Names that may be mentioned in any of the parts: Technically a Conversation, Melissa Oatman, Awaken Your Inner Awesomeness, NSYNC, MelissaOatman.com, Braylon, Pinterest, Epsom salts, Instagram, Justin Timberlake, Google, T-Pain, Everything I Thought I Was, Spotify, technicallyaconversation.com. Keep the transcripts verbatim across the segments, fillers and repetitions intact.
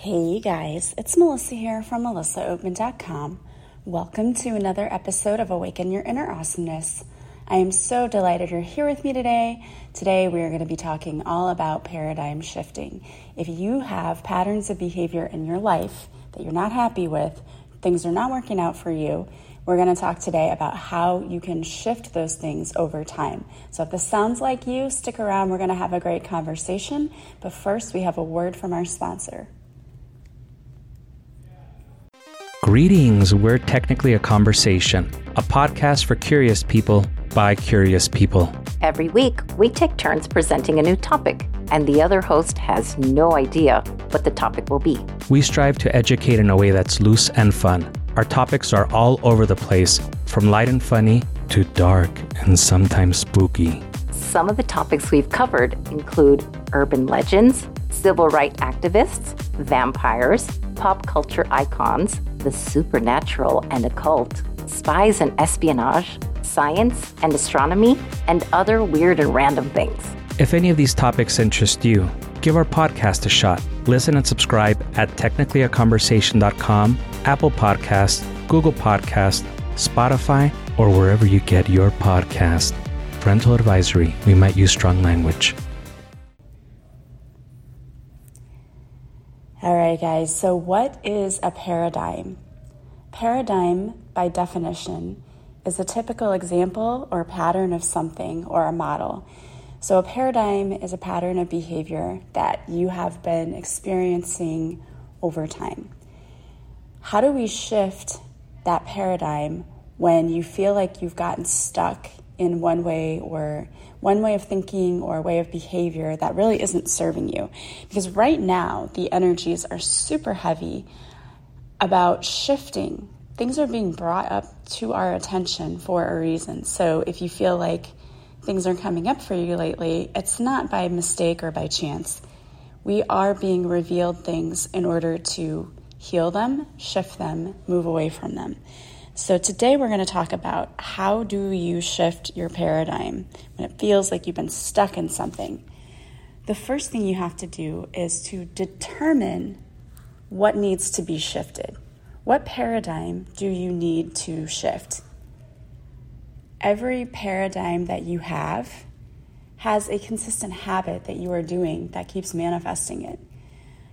Hey guys, it's Melissa here from Melissa Oatman dot com. Welcome to another episode of Awaken Your Inner Awesomeness. I am so delighted you're here with me today. Today we are going to be talking all about paradigm shifting. If you have patterns of behavior in your life that you're not happy with, things are not working out for you, we're going to talk today about how you can shift those things over time. So if this sounds like you, stick around. We're going to have a great conversation. But first, we have a word from our sponsor. Greetings, we're Technically a Conversation, a podcast for curious people by curious people. Every week, we take turns presenting a new topic, and the other host has no idea what the topic will be. We strive to educate in a way that's loose and fun. Our topics are all over the place, from light and funny to dark and sometimes spooky. Some of the topics we've covered include urban legends, civil rights activists, vampires, pop culture icons, the supernatural and occult, spies and espionage, science and astronomy, and other weird and random things. If any of these topics interest you, give our podcast a shot. Listen and subscribe at technically a conversation dot com, Apple Podcasts, Google Podcasts, Spotify, or wherever you get your podcast. Parental advisory, we might use strong language. All right, guys, so what is a paradigm? Paradigm, by definition, is a typical example or pattern of something or a model. So a paradigm is a pattern of behavior that you have been experiencing over time. How do we shift that paradigm when you feel like you've gotten stuck in one way or one way of thinking or a way of behavior that really isn't serving you? Because right now, the energies are super heavy about shifting. Things are being brought up to our attention for a reason. So if you feel like things are coming up for you lately, it's not by mistake or by chance. We are being revealed things in order to heal them, shift them, move away from them. So today we're going to talk about how do you shift your paradigm when it feels like you've been stuck in something. The first thing you have to do is to determine what needs to be shifted. What paradigm do you need to shift? Every paradigm that you have has a consistent habit that you are doing that keeps manifesting it.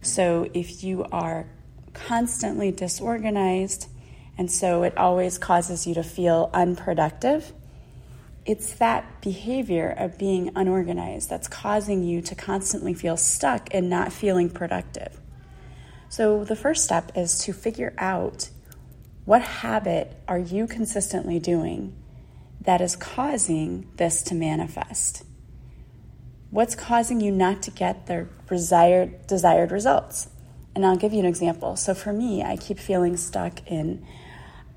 So if you are constantly disorganized, and so it always causes you to feel unproductive, it's that behavior of being unorganized that's causing you to constantly feel stuck and not feeling productive. So the first step is to figure out what habit are you consistently doing that is causing this to manifest? What's causing you not to get the desired, desired results? And I'll give you an example. So for me, I keep feeling stuck in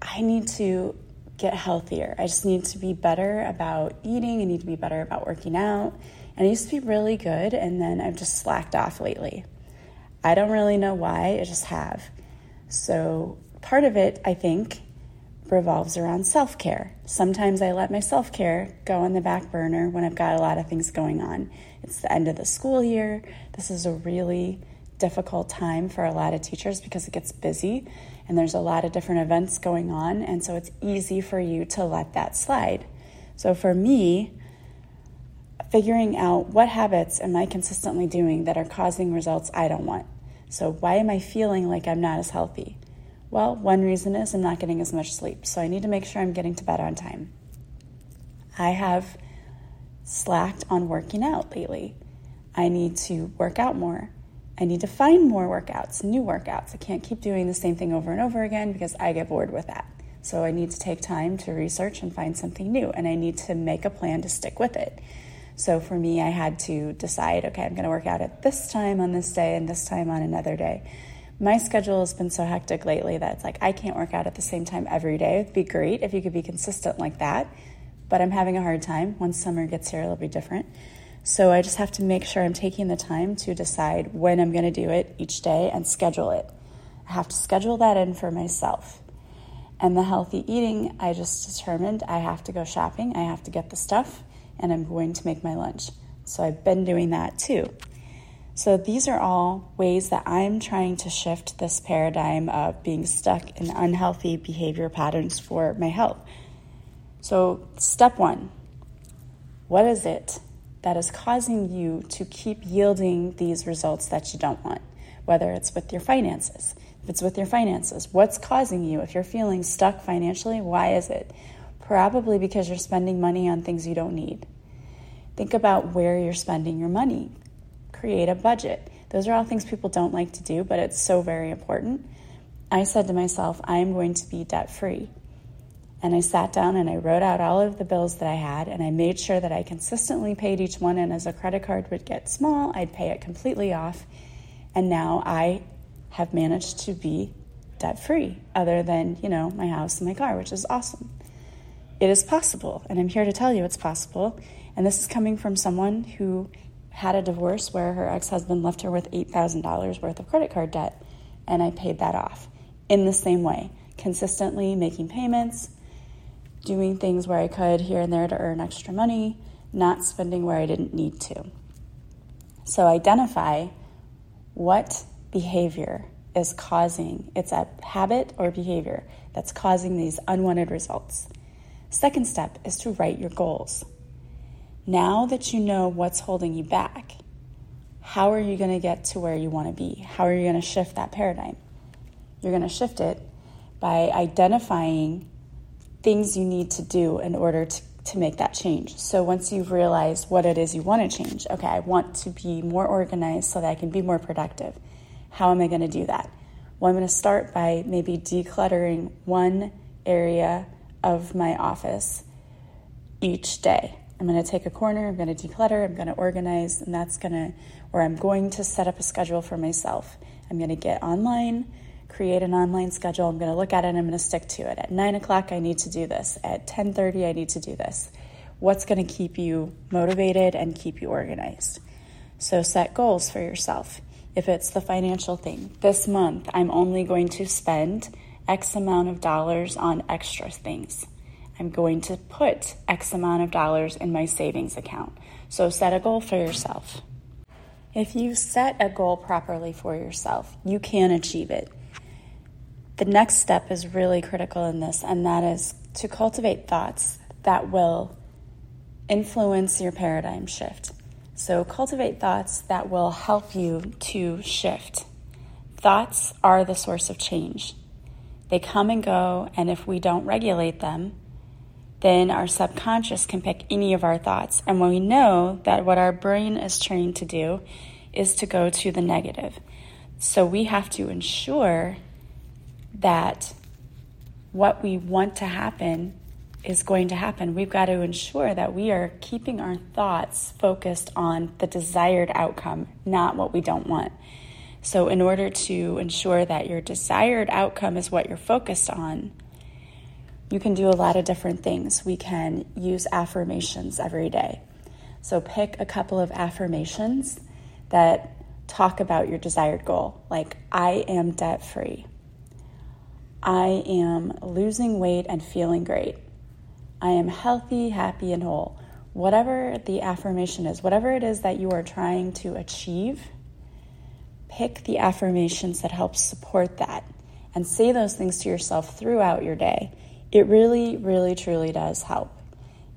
I need to get healthier. I just need to be better about eating. I need to be better about working out. And I used to be really good, and then I've just slacked off lately. I don't really know why, I just have. So part of it, I think, revolves around self-care. Sometimes I let my self-care go on the back burner when I've got a lot of things going on. It's the end of the school year. This is a really difficult time for a lot of teachers because it gets busy and there's a lot of different events going on, and so it's easy for you to let that slide. So for me, figuring out what habits am I consistently doing that are causing results I don't want. So why am I feeling like I'm not as healthy? Well, one reason is I'm not getting as much sleep, so I need to make sure I'm getting to bed on time. I have slacked on working out lately. I need to work out more. I need to find more workouts, new workouts. I can't keep doing the same thing over and over again because I get bored with that. So I need to take time to research and find something new, and I need to make a plan to stick with it. So for me, I had to decide, okay, I'm going to work out at this time on this day and this time on another day. My schedule has been so hectic lately that it's like I can't work out at the same time every day. It'd be great if you could be consistent like that, but I'm having a hard time. Once summer gets here, it'll be different. So I just have to make sure I'm taking the time to decide when I'm going to do it each day and schedule it. I have to schedule that in for myself. And the healthy eating, I just determined I have to go shopping, I have to get the stuff, and I'm going to make my lunch. So I've been doing that too. So these are all ways that I'm trying to shift this paradigm of being stuck in unhealthy behavior patterns for my health. So step one, what is it that is causing you to keep yielding these results that you don't want? Whether it's with your finances, if it's with your finances, what's causing you? If you're feeling stuck financially, why is it? Probably because you're spending money on things you don't need. Think about where you're spending your money. Create a budget. Those are all things people don't like to do, but it's so very important. I said to myself, I'm going to be debt-free. And I sat down and I wrote out all of the bills that I had, and I made sure that I consistently paid each one, and as a credit card would get small, I'd pay it completely off. And now I have managed to be debt-free, other than, you know, my house and my car, which is awesome. It is possible, and I'm here to tell you it's possible. And this is coming from someone who had a divorce where her ex-husband left her with eight thousand dollars worth of credit card debt, and I paid that off in the same way, consistently making payments, doing things where I could here and there to earn extra money, not spending where I didn't need to. So identify what behavior is causing. It's a habit or behavior that's causing these unwanted results. Second step is to write your goals. Now that you know what's holding you back, how are you going to get to where you want to be? How are you going to shift that paradigm? You're going to shift it by identifying things you need to do in order to, to make that change. So once you've realized what it is you want to change, okay, I want to be more organized so that I can be more productive. How am I going to do that? Well, I'm going to start by maybe decluttering one area of my office each day. I'm going to take a corner, I'm going to declutter, I'm going to organize, and that's going to, or I'm going to set up a schedule for myself. I'm going to get online, create an online schedule, I'm going to look at it, and I'm going to stick to it. At nine o'clock, I need to do this. At ten thirty, I need to do this. What's going to keep you motivated and keep you organized? So set goals for yourself. If it's the financial thing, this month, I'm only going to spend X amount of dollars on extra things. I'm going to put X amount of dollars in my savings account. So set a goal for yourself. If you set a goal properly for yourself, you can achieve it. The next step is really critical in this, and that is to cultivate thoughts that will influence your paradigm shift. So cultivate thoughts that will help you to shift. Thoughts are the source of change. They come and go, and if we don't regulate them, then our subconscious can pick any of our thoughts. And when we know that what our brain is trained to do is to go to the negative. So we have to ensure that what we want to happen is going to happen. We've got to ensure that we are keeping our thoughts focused on the desired outcome, not what we don't want. So in order to ensure that your desired outcome is what you're focused on, you can do a lot of different things. We can use affirmations every day. So pick a couple of affirmations that talk about your desired goal, like I am debt-free. I am losing weight and feeling great. I am healthy, happy, and whole. Whatever the affirmation is, whatever it is that you are trying to achieve, pick the affirmations that help support that and say those things to yourself throughout your day. It really, really, truly does help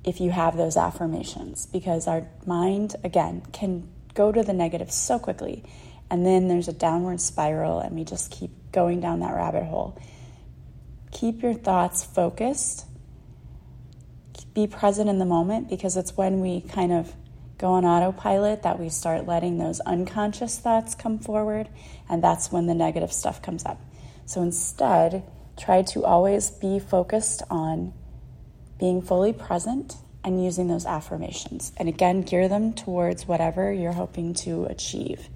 if you have those affirmations, because our mind, again, can go to the negative so quickly, and then there's a downward spiral and we just keep going down that rabbit hole. Keep your thoughts focused. Be present in the moment, because it's when we kind of go on autopilot that we start letting those unconscious thoughts come forward, and that's when the negative stuff comes up. So instead, try to always be focused on being fully present and using those affirmations. And again, gear them towards whatever you're hoping to achieve.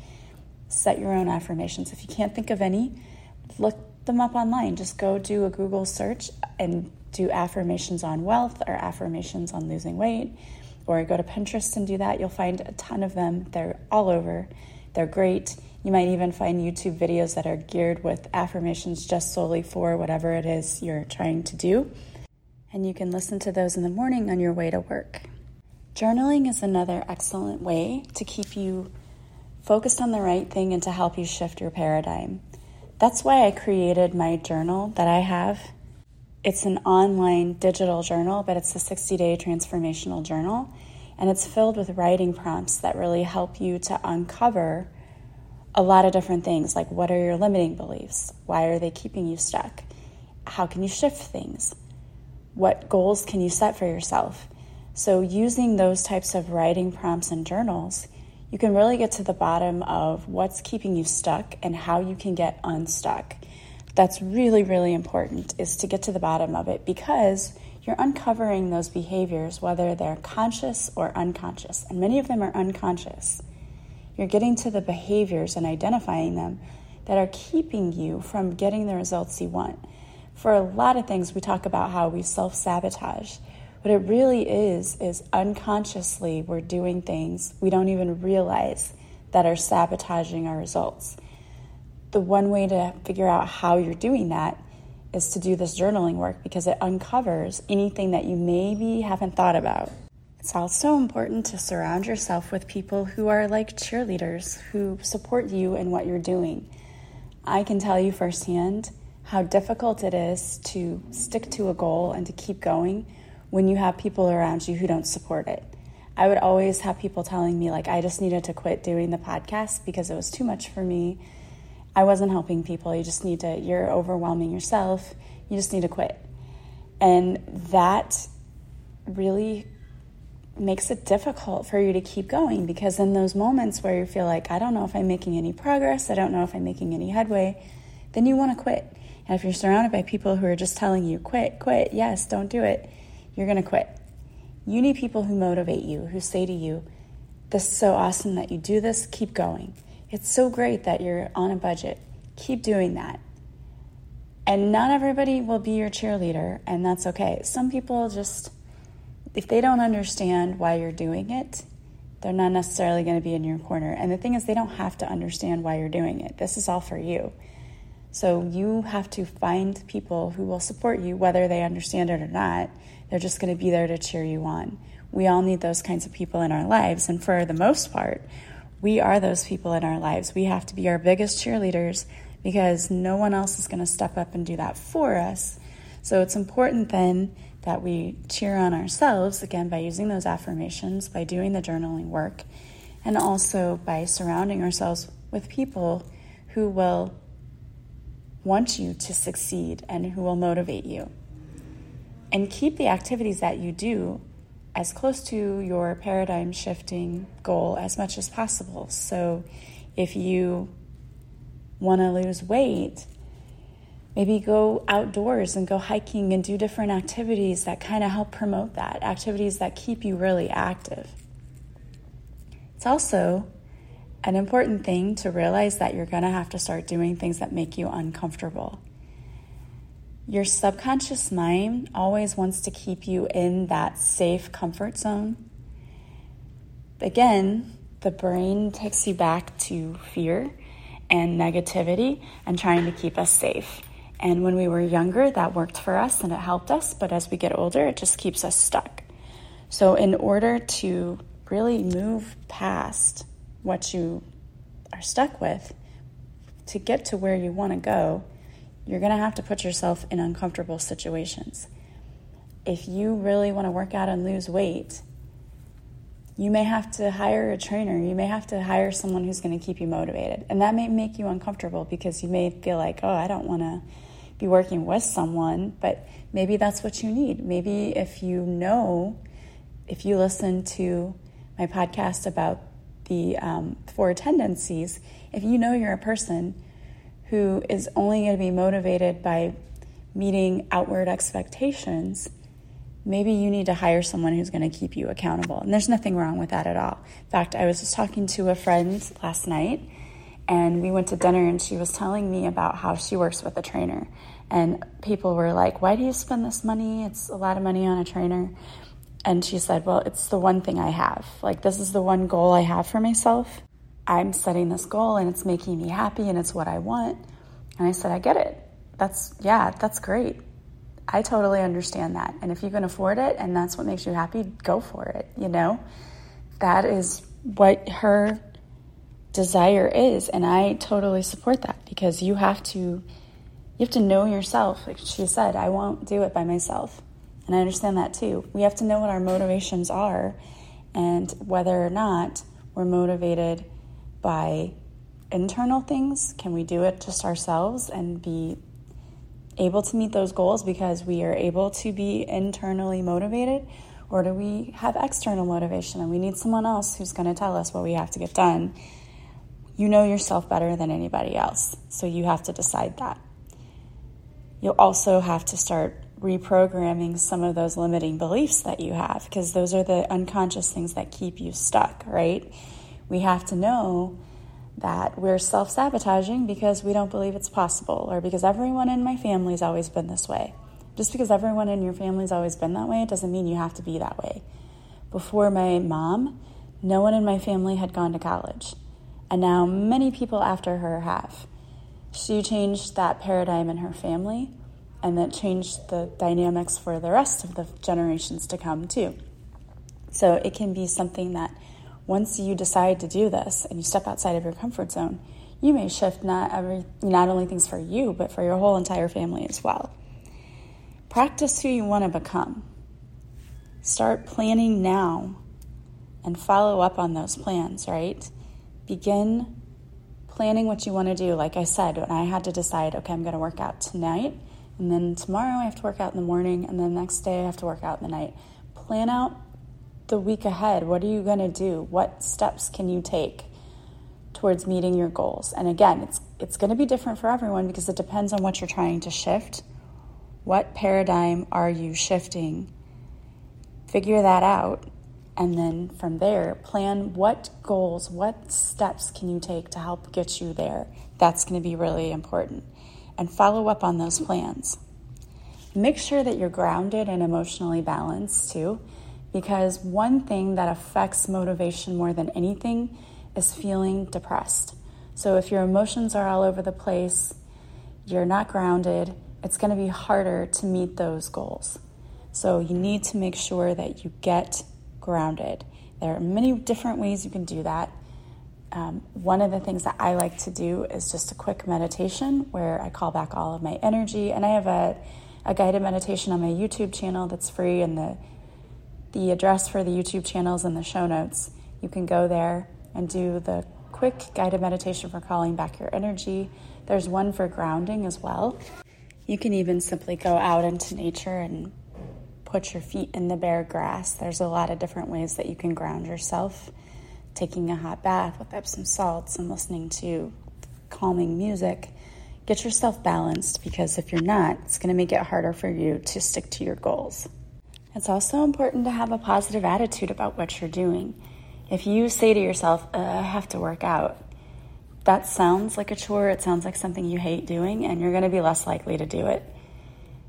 Set your own affirmations. If you can't think of any, look them up online. Just go do a Google search and do affirmations on wealth or affirmations on losing weight. Or go to Pinterest and do that. You'll find a ton of them. They're all over. They're great. You might even find YouTube videos that are geared with affirmations just solely for whatever it is you're trying to do. And you can listen to those in the morning on your way to work. Journaling is another excellent way to keep you focused on the right thing and to help you shift your paradigm. That's why I created my journal that I have. It's an online digital journal, but it's a sixty-day transformational journal, and it's filled with writing prompts that really help you to uncover a lot of different things, like what are your limiting beliefs? Why are they keeping you stuck? How can you shift things? What goals can you set for yourself? So using those types of writing prompts and journals, you can really get to the bottom of what's keeping you stuck and how you can get unstuck. That's really, really important, is to get to the bottom of it, because you're uncovering those behaviors, whether they're conscious or unconscious, and many of them are unconscious. You're getting to the behaviors and identifying them that are keeping you from getting the results you want. For a lot of things, we talk about how we self-sabotage. What it really is, is unconsciously we're doing things we don't even realize that are sabotaging our results. The one way to figure out how you're doing that is to do this journaling work, because it uncovers anything that you maybe haven't thought about. It's also important to surround yourself with people who are like cheerleaders, who support you in what you're doing. I can tell you firsthand how difficult it is to stick to a goal and to keep going when you have people around you who don't support it. I would always have people telling me, like, I just needed to quit doing the podcast because it was too much for me. I wasn't helping people. You just need to, you're overwhelming yourself. You just need to quit. And that really makes it difficult for you to keep going, because in those moments where you feel like, I don't know if I'm making any progress, I don't know if I'm making any headway, then you want to quit. And if you're surrounded by people who are just telling you, quit, quit, yes, don't do it, you're going to quit. You need people who motivate you, who say to you, this is so awesome that you do this, keep going. It's so great that you're on a budget, keep doing that. And not everybody will be your cheerleader, and that's okay. Some people just, if they don't understand why you're doing it, they're not necessarily going to be in your corner. And the thing is, they don't have to understand why you're doing it. This is all for you. So you have to find people who will support you, whether they understand it or not. They're just going to be there to cheer you on. We all need those kinds of people in our lives. And for the most part, we are those people in our lives. We have to be our biggest cheerleaders, because no one else is going to step up and do that for us. So it's important then that we cheer on ourselves, again, by using those affirmations, by doing the journaling work, and also by surrounding ourselves with people who will want you to succeed and who will motivate you. And keep the activities that you do as close to your paradigm shifting goal as much as possible. So if you want to lose weight, maybe go outdoors and go hiking and do different activities that kind of help promote that, activities that keep you really active. It's also an important thing to realize that you're going to have to start doing things that make you uncomfortable. Your subconscious mind always wants to keep you in that safe comfort zone. Again, the brain takes you back to fear and negativity and trying to keep us safe. And when we were younger, that worked for us and it helped us. But as we get older, it just keeps us stuck. So in order to really move past what you are stuck with, to get to where you want to go, you're going to have to put yourself in uncomfortable situations. If you really want to work out and lose weight, you may have to hire a trainer. You may have to hire someone who's going to keep you motivated. And that may make you uncomfortable, because you may feel like, oh, I don't want to be working with someone, but maybe that's what you need. Maybe if you know, if you listen to my podcast about the um, four tendencies, if you know you're a person who is only going to be motivated by meeting outward expectations, maybe you need to hire someone who's going to keep you accountable. And there's nothing wrong with that at all. In fact, I was just talking to a friend last night, and we went to dinner, and she was telling me about how she works with a trainer. And people were like, why do you spend this money? It's a lot of money on a trainer. And she said, well, it's the one thing I have. Like, this is the one goal I have for myself. I'm setting this goal, and it's making me happy, and it's what I want. And I said, I get it. That's, yeah, that's great. I totally understand that. And if you can afford it and that's what makes you happy, go for it, you know? That is what her desire is. And I totally support that, because you have to, you have to know yourself. Like she said, I won't do it by myself. And I understand that too. We have to know what our motivations are and whether or not we're motivated by internal things. Can we do it just ourselves and be able to meet those goals because we are able to be internally motivated? Or do we have external motivation and we need someone else who's going to tell us what we have to get done? You know yourself better than anybody else, so you have to decide that. You'll also have to start reprogramming some of those limiting beliefs that you have, because those are the unconscious things that keep you stuck, right? We have to know that we're self-sabotaging because we don't believe it's possible, or because everyone in my family's always been this way. Just because everyone in your family's always been that way doesn't mean you have to be that way. Before my mom, no one in my family had gone to college. And now many people after her have. She changed that paradigm in her family, and that changed the dynamics for the rest of the generations to come too. So it can be something that once you decide to do this and you step outside of your comfort zone, you may shift not every, not only things for you, but for your whole entire family as well. Practice who you want to become. Start planning now and follow up on those plans, right? Begin planning what you want to do. Like I said, when I had to decide, okay, I'm going to work out tonight, and then tomorrow I have to work out in the morning, and then the next day I have to work out in the night. Plan out the week ahead. What are you going to do? What steps can you take towards meeting your goals? And again, it's it's going to be different for everyone, because it depends on what you're trying to shift. What paradigm are you shifting? Figure that out. And then from there, plan what goals, what steps can you take to help get you there? That's going to be really important. And follow up on those plans. Make sure that you're grounded and emotionally balanced too, because one thing that affects motivation more than anything is feeling depressed. So if your emotions are all over the place, you're not grounded, it's going to be harder to meet those goals. So you need to make sure that you get grounded. There are many different ways you can do that. Um, one of the things that I like to do is just a quick meditation where I call back all of my energy. And I have a, a guided meditation on my YouTube channel that's free, and the the address for the YouTube channel is in the show notes. You can go there and do the quick guided meditation for calling back your energy. There's one for grounding as well. You can even simply go out into nature and put your feet in the bare grass. There's a lot of different ways that you can ground yourself. Taking a hot bath with Epsom salts and listening to calming music. Get yourself balanced, because if you're not, it's going to make it harder for you to stick to your goals. It's also important to have a positive attitude about what you're doing. If you say to yourself, uh, I have to work out, that sounds like a chore, it sounds like something you hate doing, and you're going to be less likely to do it.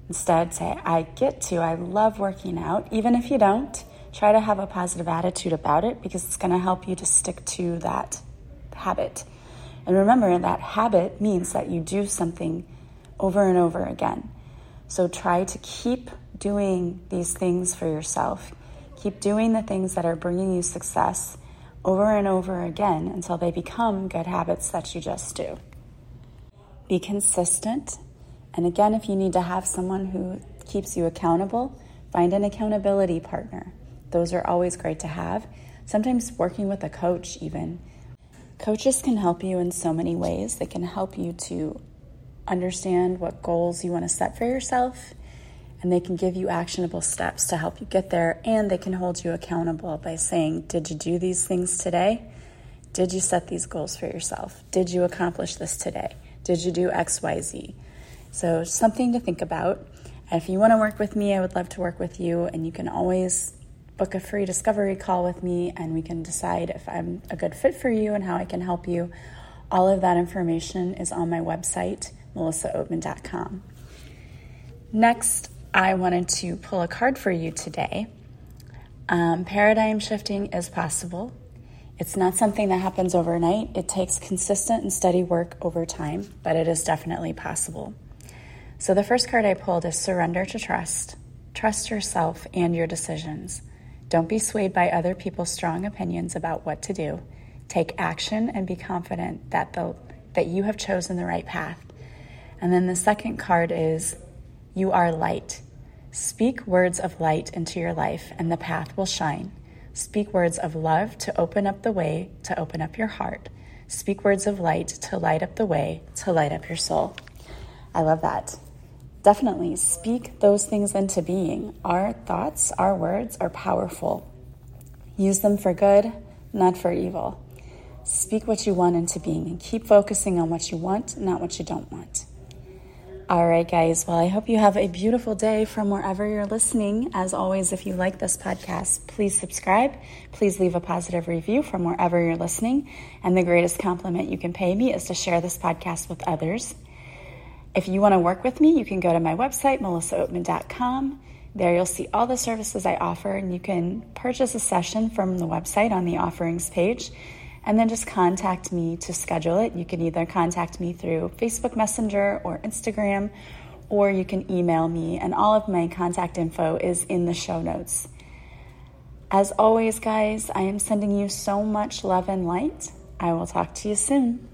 Instead, say, I get to, I love working out. Even if you don't, try to have a positive attitude about it, because it's going to help you to stick to that habit. And remember, that habit means that you do something over and over again. So try to keep doing these things for yourself. Keep doing the things that are bringing you success over and over again until they become good habits that you just do. Be consistent. And again, if you need to have someone who keeps you accountable, find an accountability partner. Those are always great to have. Sometimes working with a coach even. Coaches can help you in so many ways. They can help you to understand what goals you want to set for yourself, and they can give you actionable steps to help you get there, and they can hold you accountable by saying, did you do these things today? Did you set these goals for yourself? Did you accomplish this today? Did you do X, Y, Z? So something to think about. If you want to work with me, I would love to work with you, and you can always book a free discovery call with me, and we can decide if I'm a good fit for you and how I can help you. All of that information is on my website, Melissa Oatman dot com. Next, I wanted to pull a card for you today. Um, paradigm shifting is possible. It's not something that happens overnight. It takes consistent and steady work over time, but it is definitely possible. So the first card I pulled is surrender to trust. Trust yourself and your decisions. Don't be swayed by other people's strong opinions about what to do. Take action and be confident that the that you have chosen the right path. And then the second card is you are light. Speak words of light into your life and the path will shine. Speak words of love to open up the way, to open up your heart. Speak words of light to light up the way, to light up your soul. I love that. Definitely speak those things into being. Our thoughts, our words are powerful. Use them for good, not for evil. Speak what you want into being and keep focusing on what you want, not what you don't want. All right, guys. Well, I hope you have a beautiful day from wherever you're listening. As always, if you like this podcast, please subscribe. Please leave a positive review from wherever you're listening. And the greatest compliment you can pay me is to share this podcast with others. If you want to work with me, you can go to my website, Melissa Oatman dot com. There you'll see all the services I offer, and you can purchase a session from the website on the offerings page, and then just contact me to schedule it. You can either contact me through Facebook Messenger or Instagram, or you can email me, and all of my contact info is in the show notes. As always, guys, I am sending you so much love and light. I will talk to you soon.